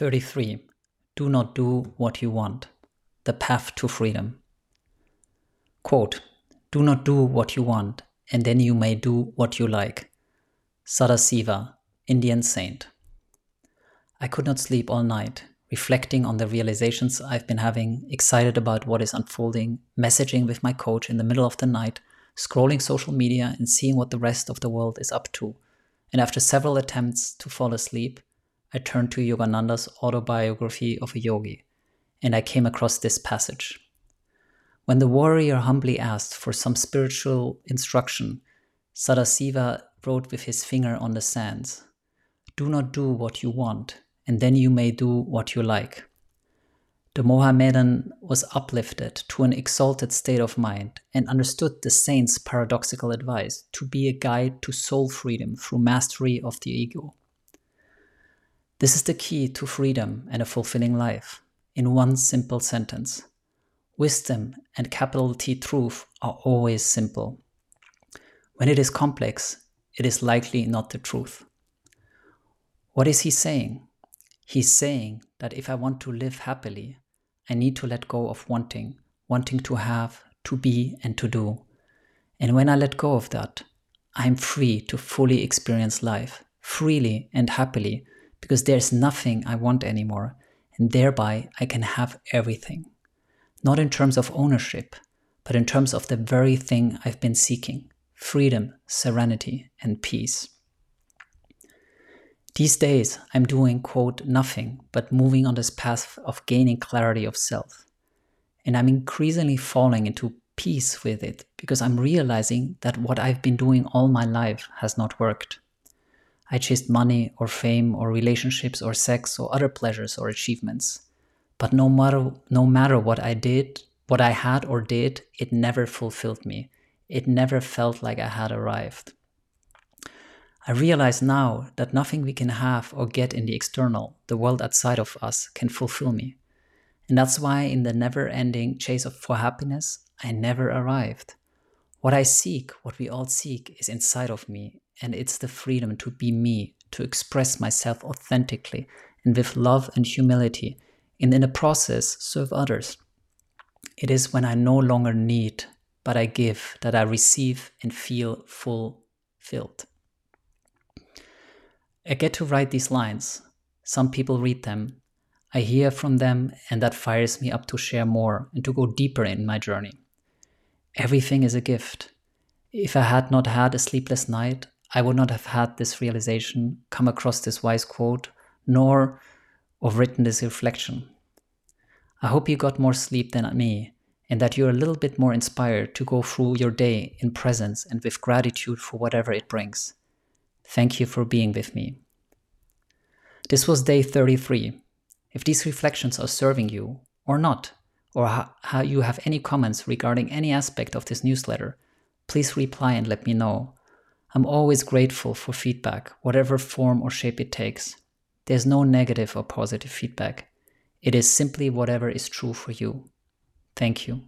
33. Do not do what you want. The path to freedom. Quote, do not do what you want, and then you may do what you like. Sadasiva, Indian saint. I could not sleep all night, reflecting on the realizations I've been having, excited about what is unfolding, messaging with my coach in the middle of the night, scrolling social media and seeing what the rest of the world is up to. And after several attempts to fall asleep, I turned to Yogananda's Autobiography of a Yogi, and I came across this passage. When the warrior humbly asked for some spiritual instruction, Sadasiva wrote with his finger on the sands, do not do what you want, and then you may do what you like. The Mohammedan was uplifted to an exalted state of mind and understood the saint's paradoxical advice to be a guide to soul freedom through mastery of the ego. This is the key to freedom and a fulfilling life, in one simple sentence. Wisdom and capital T truth are always simple. When it is complex, it is likely not the truth. What is he saying? He's saying that if I want to live happily, I need to let go of wanting to have, to be, and to do. And when I let go of that, I'm free to fully experience life, freely and happily, because there's nothing I want anymore, and thereby I can have everything. Not in terms of ownership, but in terms of the very thing I've been seeking, freedom, serenity, and peace. These days, I'm doing, quote, nothing but moving on this path of gaining clarity of self. And I'm increasingly falling into peace with it because I'm realizing that what I've been doing all my life has not worked. I chased money or fame or relationships or sex or other pleasures or achievements. But no matter what I did, what I had or did, it never fulfilled me. It never felt like I had arrived. I realize now that nothing we can have or get in the external, the world outside of us, can fulfill me. And that's why in the never-ending chase for happiness, I never arrived. What I seek, what we all seek, is inside of me, and it's the freedom to be me, to express myself authentically and with love and humility, and in the process serve others. It is when I no longer need, but I give, that I receive and feel fulfilled. I get to write these lines. Some people read them. I hear from them, and that fires me up to share more and to go deeper in my journey. Everything is a gift. If I had not had a sleepless night, I would not have had this realization, come across this wise quote, nor have written this reflection. I hope you got more sleep than me, and that you're a little bit more inspired to go through your day in presence and with gratitude for whatever it brings. Thank you for being with me. This was day 33. If these reflections are serving you or not, or how you have any comments regarding any aspect of this newsletter, please reply and let me know. I'm always grateful for feedback, whatever form or shape it takes. There's no negative or positive feedback. It is simply whatever is true for you. Thank you.